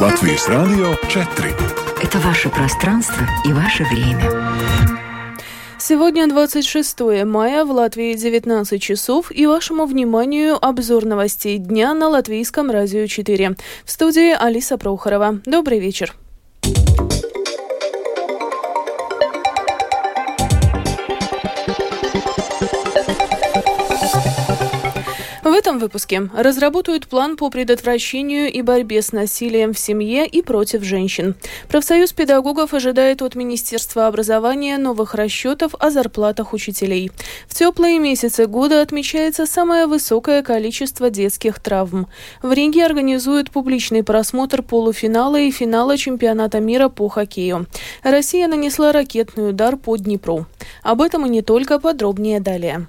Латвийское радио 4. Это ваше пространство и ваше время. Сегодня 26 мая, в Латвии 19 часов, и вашему вниманию обзор новостей дня на Латвийском радио 4. В студии Алиса Прохорова. Добрый вечер. В этом выпуске разработают план по предотвращению и борьбе с насилием в семье и против женщин. Профсоюз педагогов ожидает от Министерства образования новых расчетов о зарплатах учителей. В теплые месяцы года отмечается самое высокое количество детских травм. В Риге организуют публичный просмотр полуфинала и финала чемпионата мира по хоккею. Россия нанесла ракетный удар по Днепру. Об этом и не только, подробнее далее.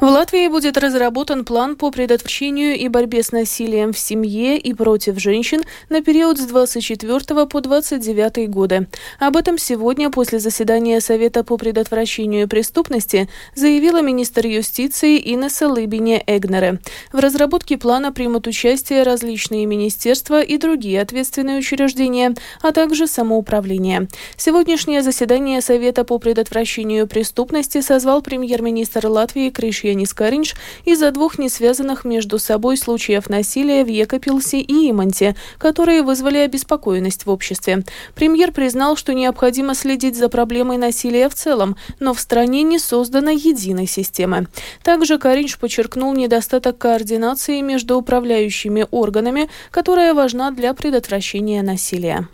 В Латвии будет разработан план по предотвращению и борьбе с насилием в семье и против женщин на период с 24 по 29 годы. Об этом сегодня после заседания Совета по предотвращению преступности заявила министр юстиции Инесе Либиня-Эгнере. В разработке плана примут участие различные министерства и другие ответственные учреждения, а также самоуправление. Сегодняшнее заседание Совета по предотвращению преступности созвал премьер-министр Латвии Кришья Денис Скоринш из-за двух несвязанных между собой случаев насилия в Екапилсе и Иманте, которые вызвали обеспокоенность в обществе. Премьер признал, что необходимо следить за проблемой насилия в целом, но в стране не создана единой системы. Также Скоринш подчеркнул недостаток координации между управляющими органами, которая важна для предотвращения насилия.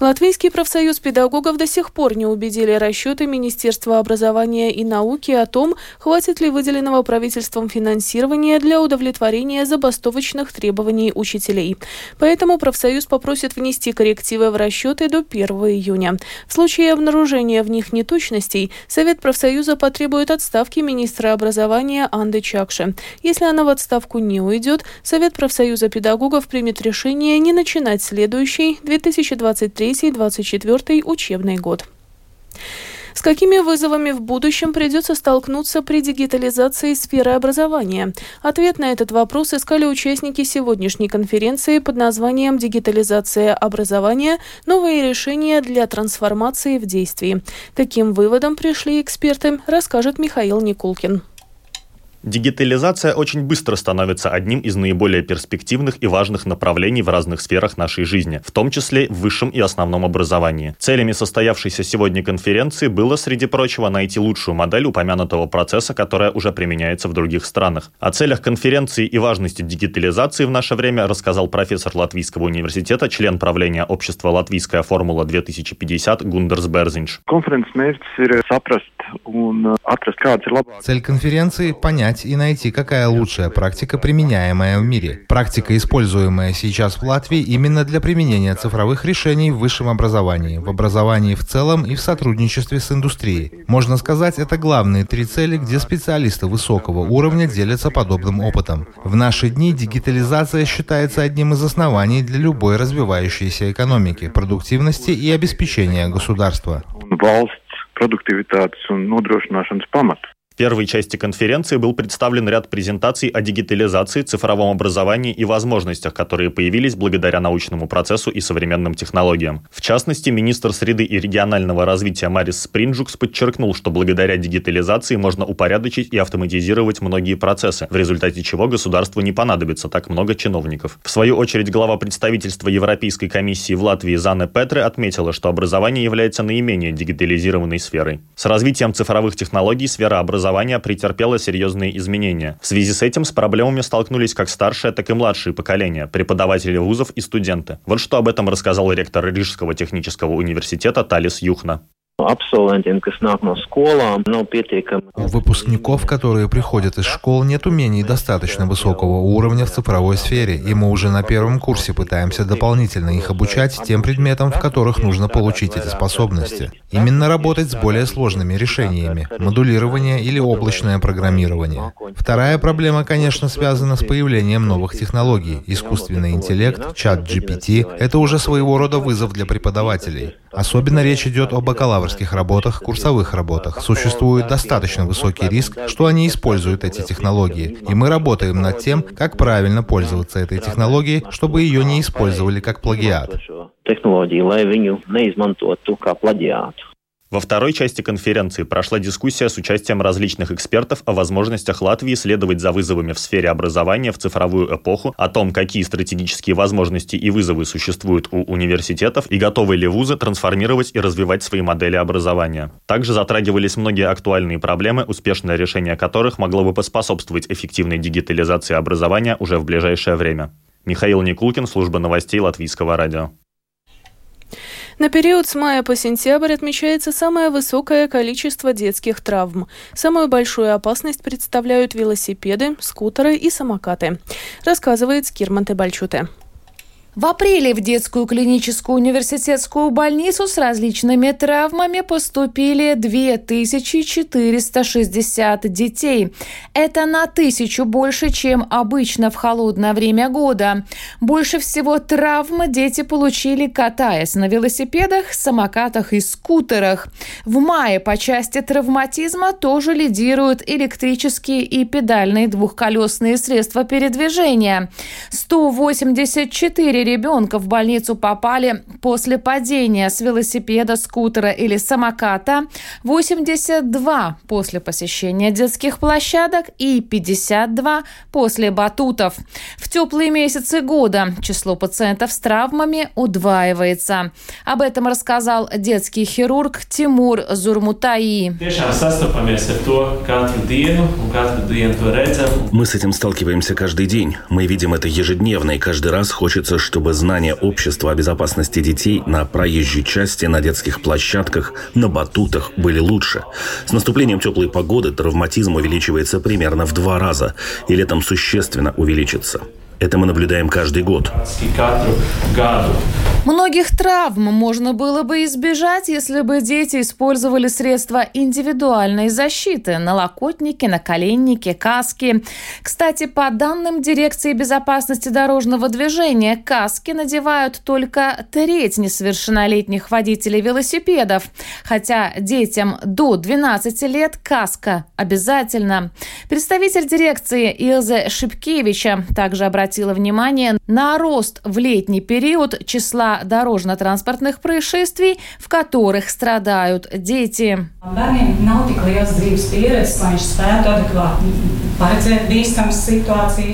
Латвийский профсоюз педагогов до сих пор не убедили расчеты Министерства образования и науки о том, хватит ли выделенного правительством финансирования для удовлетворения забастовочных требований учителей. Поэтому профсоюз попросит внести коррективы в расчеты до 1 июня. В случае обнаружения в них неточностей, Совет профсоюза потребует отставки министра образования Анды Чакши. Если она в отставку не уйдет, Совет профсоюза педагогов примет решение не начинать следующий 2023-2024 учебный год. С какими вызовами в будущем придется столкнуться при дигитализации сферы образования? Ответ на этот вопрос искали участники сегодняшней конференции под названием «Дигитализация образования. Новые решения для трансформации в действии». Каким выводам пришли эксперты, расскажет Михаил Никулкин. Дигитализация очень быстро становится одним из наиболее перспективных и важных направлений в разных сферах нашей жизни, в том числе в высшем и основном образовании. Целями состоявшейся сегодня конференции было, среди прочего, найти лучшую модель упомянутого процесса, которая уже применяется в других странах. О целях конференции и важности дигитализации в наше время рассказал профессор Латвийского университета, член правления общества «Латвийская формула-2050» Гундерс Берзиньш. Цель конференции – понять и найти, какая лучшая практика, применяемая в мире. Практика, используемая сейчас в Латвии именно для применения цифровых решений в высшем образовании, в образовании в целом и в сотрудничестве с индустрией. Можно сказать, это главные три цели, где специалисты высокого уровня делятся подобным опытом. В наши дни дигитализация считается одним из оснований для любой развивающейся экономики, продуктивности и обеспечения государства. В первой части конференции был представлен ряд презентаций о дигитализации, цифровом образовании и возможностях, которые появились благодаря научному процессу и современным технологиям. В частности, министр среды и регионального развития Марис Спринджукс подчеркнул, что благодаря дигитализации можно упорядочить и автоматизировать многие процессы, в результате чего государству не понадобится так много чиновников. В свою очередь, глава представительства Европейской комиссии в Латвии Занне Петре отметила, что образование является наименее дигитализированной сферой. С развитием цифровых технологий сфера образование претерпело серьезные изменения. В связи с этим с проблемами столкнулись как старшее, так и младшие поколения, преподаватели вузов и студенты. Вот что об этом рассказал ректор Рижского технического университета Талис Юхна. У выпускников, которые приходят из школ, нет умений достаточно высокого уровня в цифровой сфере, и мы уже на первом курсе пытаемся дополнительно их обучать тем предметам, в которых нужно получить эти способности. Именно работать с более сложными решениями – модулирование или облачное программирование. Вторая проблема, конечно, связана с появлением новых технологий. Искусственный интеллект, чат GPT – это уже своего рода вызов для преподавателей. Особенно речь идет о бакалаврских работах, курсовых работах. Существует достаточно высокий риск, что они используют эти технологии. И мы работаем над тем, как правильно пользоваться этой технологией, чтобы ее не использовали как плагиат. Во второй части конференции прошла дискуссия с участием различных экспертов о возможностях Латвии следовать за вызовами в сфере образования в цифровую эпоху, о том, какие стратегические возможности и вызовы существуют у университетов и готовы ли вузы трансформировать и развивать свои модели образования. Также затрагивались многие актуальные проблемы, успешное решение которых могло бы поспособствовать эффективной дигитализации образования уже в ближайшее время. Михаил Никулкин, служба новостей Латвийского радио. На период с мая по сентябрь отмечается самое высокое количество детских травм. Самую большую опасность представляют велосипеды, скутеры и самокаты, рассказывает Скирман Тебальчуте. В апреле в детскую клиническую университетскую больницу с различными травмами поступили 2460 детей. Это на 1000 больше, чем обычно в холодное время года. Больше всего травм дети получили, катаясь на велосипедах, самокатах и скутерах. В мае по части травматизма тоже лидируют электрические и педальные двухколесные средства передвижения. 184 ребенка в больницу попали после падения с велосипеда, скутера или самоката, 82 после посещения детских площадок и 52 после батутов. В теплые месяцы года число пациентов с травмами удваивается. Об этом рассказал детский хирург Тимур Зурмутаи. Мы с этим сталкиваемся каждый день. Мы видим это ежедневно, и каждый раз хочется, чтобы знания общества о безопасности детей на проезжей части, на детских площадках, на батутах были лучше. С наступлением теплой погоды травматизм увеличивается примерно в 2 раза, и летом существенно увеличится. Это мы наблюдаем каждый год. Многих травм можно было бы избежать, если бы дети использовали средства индивидуальной защиты – налокотники, наколенники, каски. Кстати, по данным Дирекции безопасности дорожного движения, каски надевают только треть несовершеннолетних водителей велосипедов. Хотя детям до 12 лет каска обязательна. Представитель дирекции Илзе Шипкевича также обратила внимание на рост в летний период числа дорожно-транспортных происшествий, в которых страдают дети.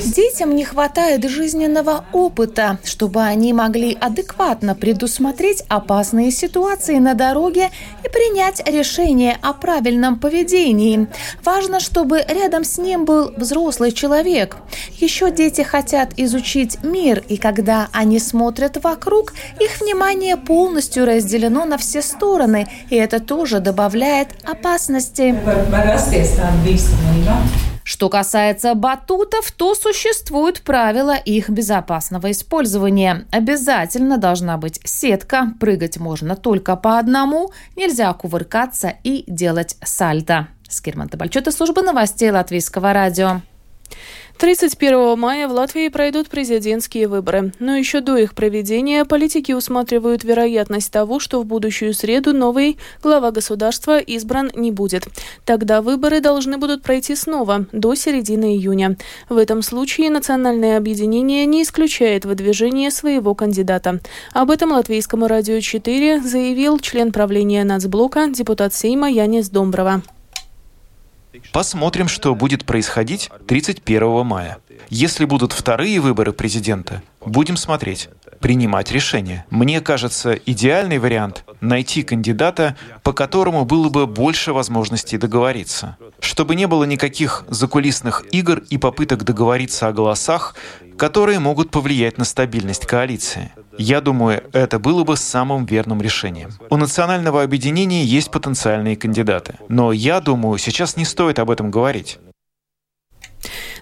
Детям не хватает жизненного опыта, чтобы они могли адекватно предусмотреть опасные ситуации на дороге и принять решение о правильном поведении. Важно, чтобы рядом с ним был взрослый человек. Еще дети хотят изучить мир, и когда они смотрят вокруг, их внимание полностью разделено на все стороны, и это тоже добавляет опасности. Что касается батутов, то существуют правила их безопасного использования. Обязательно должна быть сетка, прыгать можно только по одному, нельзя кувыркаться и делать сальто. Скирман Тебальчуте, служба новостей Латвийского радио. 31 мая в Латвии пройдут президентские выборы. Но еще до их проведения политики усматривают вероятность того, что в будущую среду новый глава государства избран не будет. Тогда выборы должны будут пройти снова, до середины июня. В этом случае национальное объединение не исключает выдвижение своего кандидата. Об этом Латвийскому радио 4 заявил член правления Нацблока, депутат Сейма Янис Домброва. Посмотрим, что будет происходить 31 мая. Если будут вторые выборы президента, будем смотреть, принимать решение. Мне кажется, идеальный вариант — найти кандидата, по которому было бы больше возможностей договориться. Чтобы не было никаких закулисных игр и попыток договориться о голосах, которые могут повлиять на стабильность коалиции. Я думаю, это было бы самым верным решением. У национального объединения есть потенциальные кандидаты. Но я думаю, сейчас не стоит об этом говорить.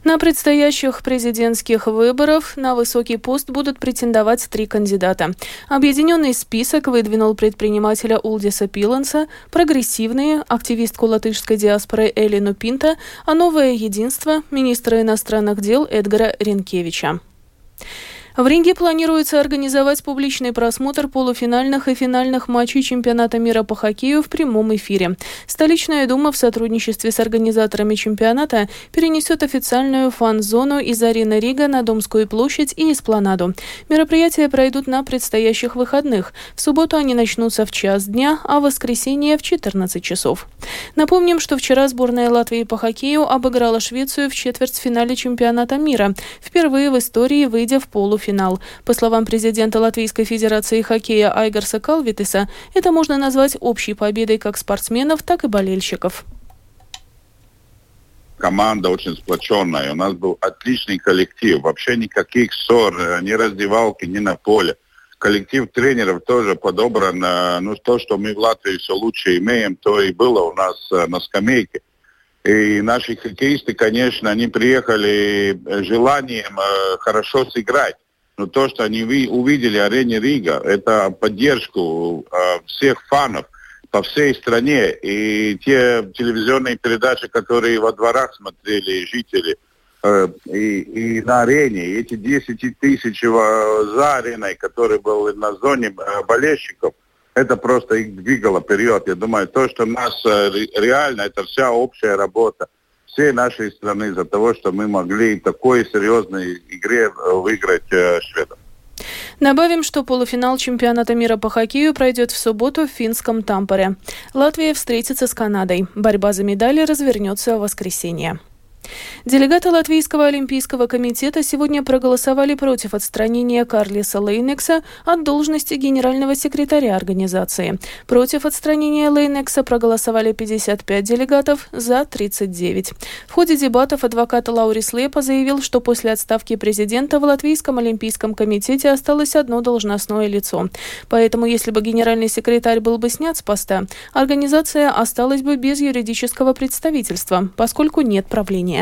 На предстоящих президентских выборах на высокий пост будут претендовать 3 кандидата. Объединенный список выдвинул предпринимателя Улдиса Пиланса, прогрессивные, активистку латышской диаспоры Элину Пинта, а новое единство – министра иностранных дел Эдгара Ренкевича. В Риге планируется организовать публичный просмотр полуфинальных и финальных матчей чемпионата мира по хоккею в прямом эфире. Столичная дума в сотрудничестве с организаторами чемпионата перенесет официальную фан-зону из арены Рига на Домскую площадь и Эспланаду. Мероприятия пройдут на предстоящих выходных. В субботу они начнутся в 1:00 дня, а в воскресенье в 14 часов. Напомним, что вчера сборная Латвии по хоккею обыграла Швецию в четвертьфинале чемпионата мира, впервые в истории выйдя в полуфинал. По словам президента Латвийской Федерации хоккея Айгарса Калвитиса, это можно назвать общей победой как спортсменов, так и болельщиков. Команда очень сплоченная, у нас был отличный коллектив, вообще никаких ссор, ни раздевалки, ни на поле. Коллектив тренеров тоже подобран, то, что мы в Латвии все лучше имеем, то и было у нас на скамейке. И наши хоккеисты, конечно, они приехали желанием хорошо сыграть. Но то, что они увидели в арене Рига, это поддержку всех фанов по всей стране. И те телевизионные передачи, которые во дворах смотрели жители, и на арене, и эти 10 тысяч за ареной, которые были на зоне болельщиков, это просто их двигало вперед. Я думаю, то, что нас реально, это вся общая работа всей нашей страны за того, что мы могли в такой серьезной игре выиграть шведов. Добавим, что полуфинал чемпионата мира по хоккею пройдет в субботу в финском Тампере. Латвия встретится с Канадой. Борьба за медали развернется в воскресенье. Делегаты Латвийского Олимпийского комитета сегодня проголосовали против отстранения Карлиса Лейнекса от должности генерального секретаря организации. Против отстранения Лейнекса проголосовали 55 делегатов, за 39. В ходе дебатов адвокат Лаурис Лепа заявил, что после отставки президента в Латвийском Олимпийском комитете осталось одно должностное лицо. Поэтому, если бы генеральный секретарь был бы снят с поста, организация осталась бы без юридического представительства, поскольку нет правления.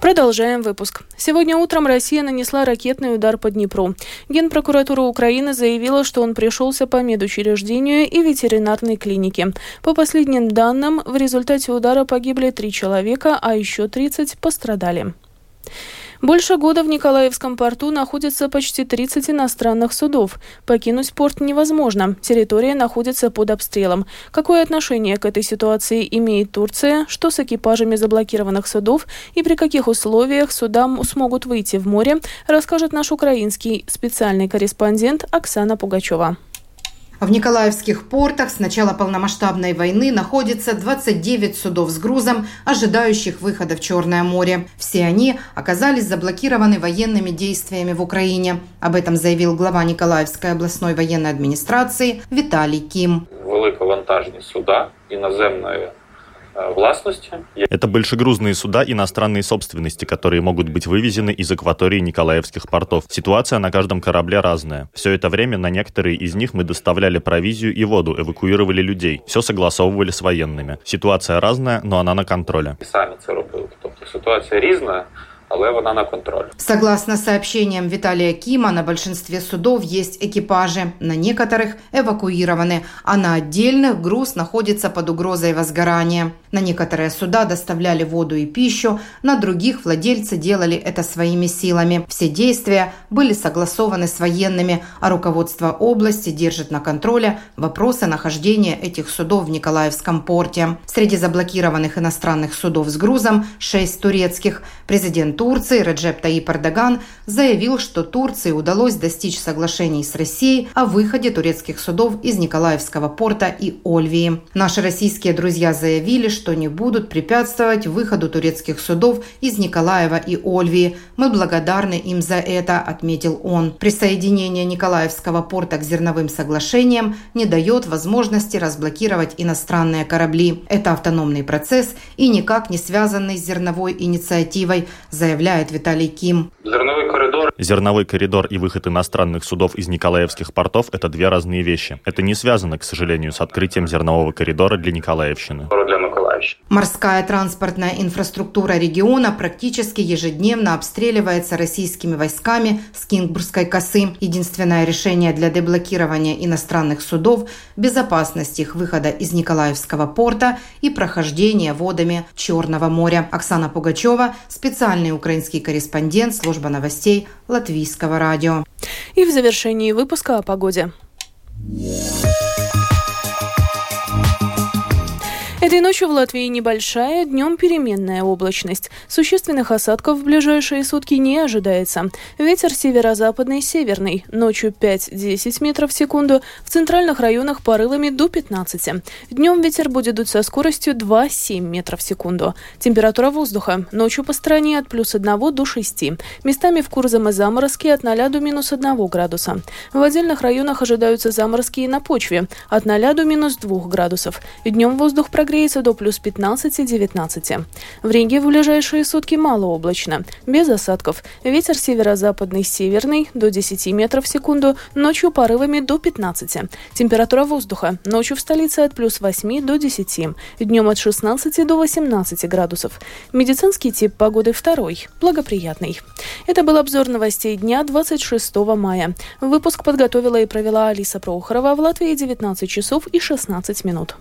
Продолжаем выпуск. Сегодня утром Россия нанесла ракетный удар по Днепру. Генпрокуратура Украины заявила, что он пришелся по медучреждению и ветеринарной клинике. По последним данным, в результате удара погибли 3 человека, а еще 30 пострадали. Больше года в Николаевском порту находится почти 30 иностранных судов. Покинуть порт невозможно. Территория находится под обстрелом. Какое отношение к этой ситуации имеет Турция? Что с экипажами заблокированных судов? И при каких условиях суда смогут выйти в море? Расскажет наш украинский специальный корреспондент Оксана Пугачева. В Николаевских портах с начала полномасштабной войны находится 29 судов с грузом, ожидающих выхода в Черное море. Все они оказались заблокированы военными действиями в Украине. Об этом заявил глава Николаевской областной военной администрации Виталий Ким. Великовантажные суда иноземные. Это большегрузные суда иностранной собственности, которые могут быть вывезены из акватории Николаевских портов. Ситуация на каждом корабле разная. Все это время на некоторые из них мы доставляли провизию и воду, эвакуировали людей. Все согласовывали с военными. Ситуация разная, но она на контроле. Сами это делают. Тобто ситуация разная. Согласно сообщениям Виталия Кима, на большинстве судов есть экипажи, на некоторых эвакуированы, а на отдельных груз находится под угрозой возгорания. На некоторые суда доставляли воду и пищу, на других владельцы делали это своими силами. Все действия были согласованы с военными, а руководство области держит на контроле вопросы нахождения этих судов в Николаевском порте. Среди заблокированных иностранных судов с грузом 6 турецких. Президент Турции Реджеп Тайип Эрдоган заявил, что Турции удалось достичь соглашений с Россией о выходе турецких судов из Николаевского порта и Ольвии. Наши российские друзья заявили, что не будут препятствовать выходу турецких судов из Николаева и Ольвии. Мы благодарны им за это, отметил он. Присоединение Николаевского порта к зерновым соглашениям не дает возможности разблокировать иностранные корабли. Это автономный процесс и никак не связанный с зерновой инициативой, заявляет Виталий Ким. Зерновой коридор и выход иностранных судов из Николаевских портов – это две разные вещи. Это не связано, к сожалению, с открытием зернового коридора для Николаевщины. окружающим. Морская транспортная инфраструктура региона практически ежедневно обстреливается российскими войсками с Кингбургской косы. Единственное решение для деблокирования иностранных судов – безопасность их выхода из Николаевского порта и прохождение водами Черного моря. Оксана Пугачева, специальный украинский корреспондент, служба новостей Латвийского радио. И в завершении выпуска о погоде. Этой ночью в Латвии небольшая, днем переменная облачность. Существенных осадков в ближайшие сутки не ожидается. Ветер северо-западный, северный. Ночью 5-10 метров в секунду. В центральных районах порывами до 15. Днем ветер будет дуть со скоростью 2-7 метров в секунду. Температура воздуха. Ночью по стране от плюс 1 до 6. Местами в Курзаме заморозки от 0 до минус 1 градуса. В отдельных районах ожидаются заморозки и на почве. От 0 до минус 2 градусов. Днем воздух прогреется до плюс 15-19. В Риге в ближайшие сутки малооблачно, без осадков. Ветер северо-западный, северный, до 10 метров в секунду, ночью порывами до 15. Температура воздуха. Ночью в столице от плюс 8 до 10. Днем от 16 до 18 градусов. Медицинский тип погоды второй, благоприятный. Это был обзор новостей дня 26 мая. Выпуск подготовила и провела Алиса Прохорова. В Латвии 19 часов и 16 минут.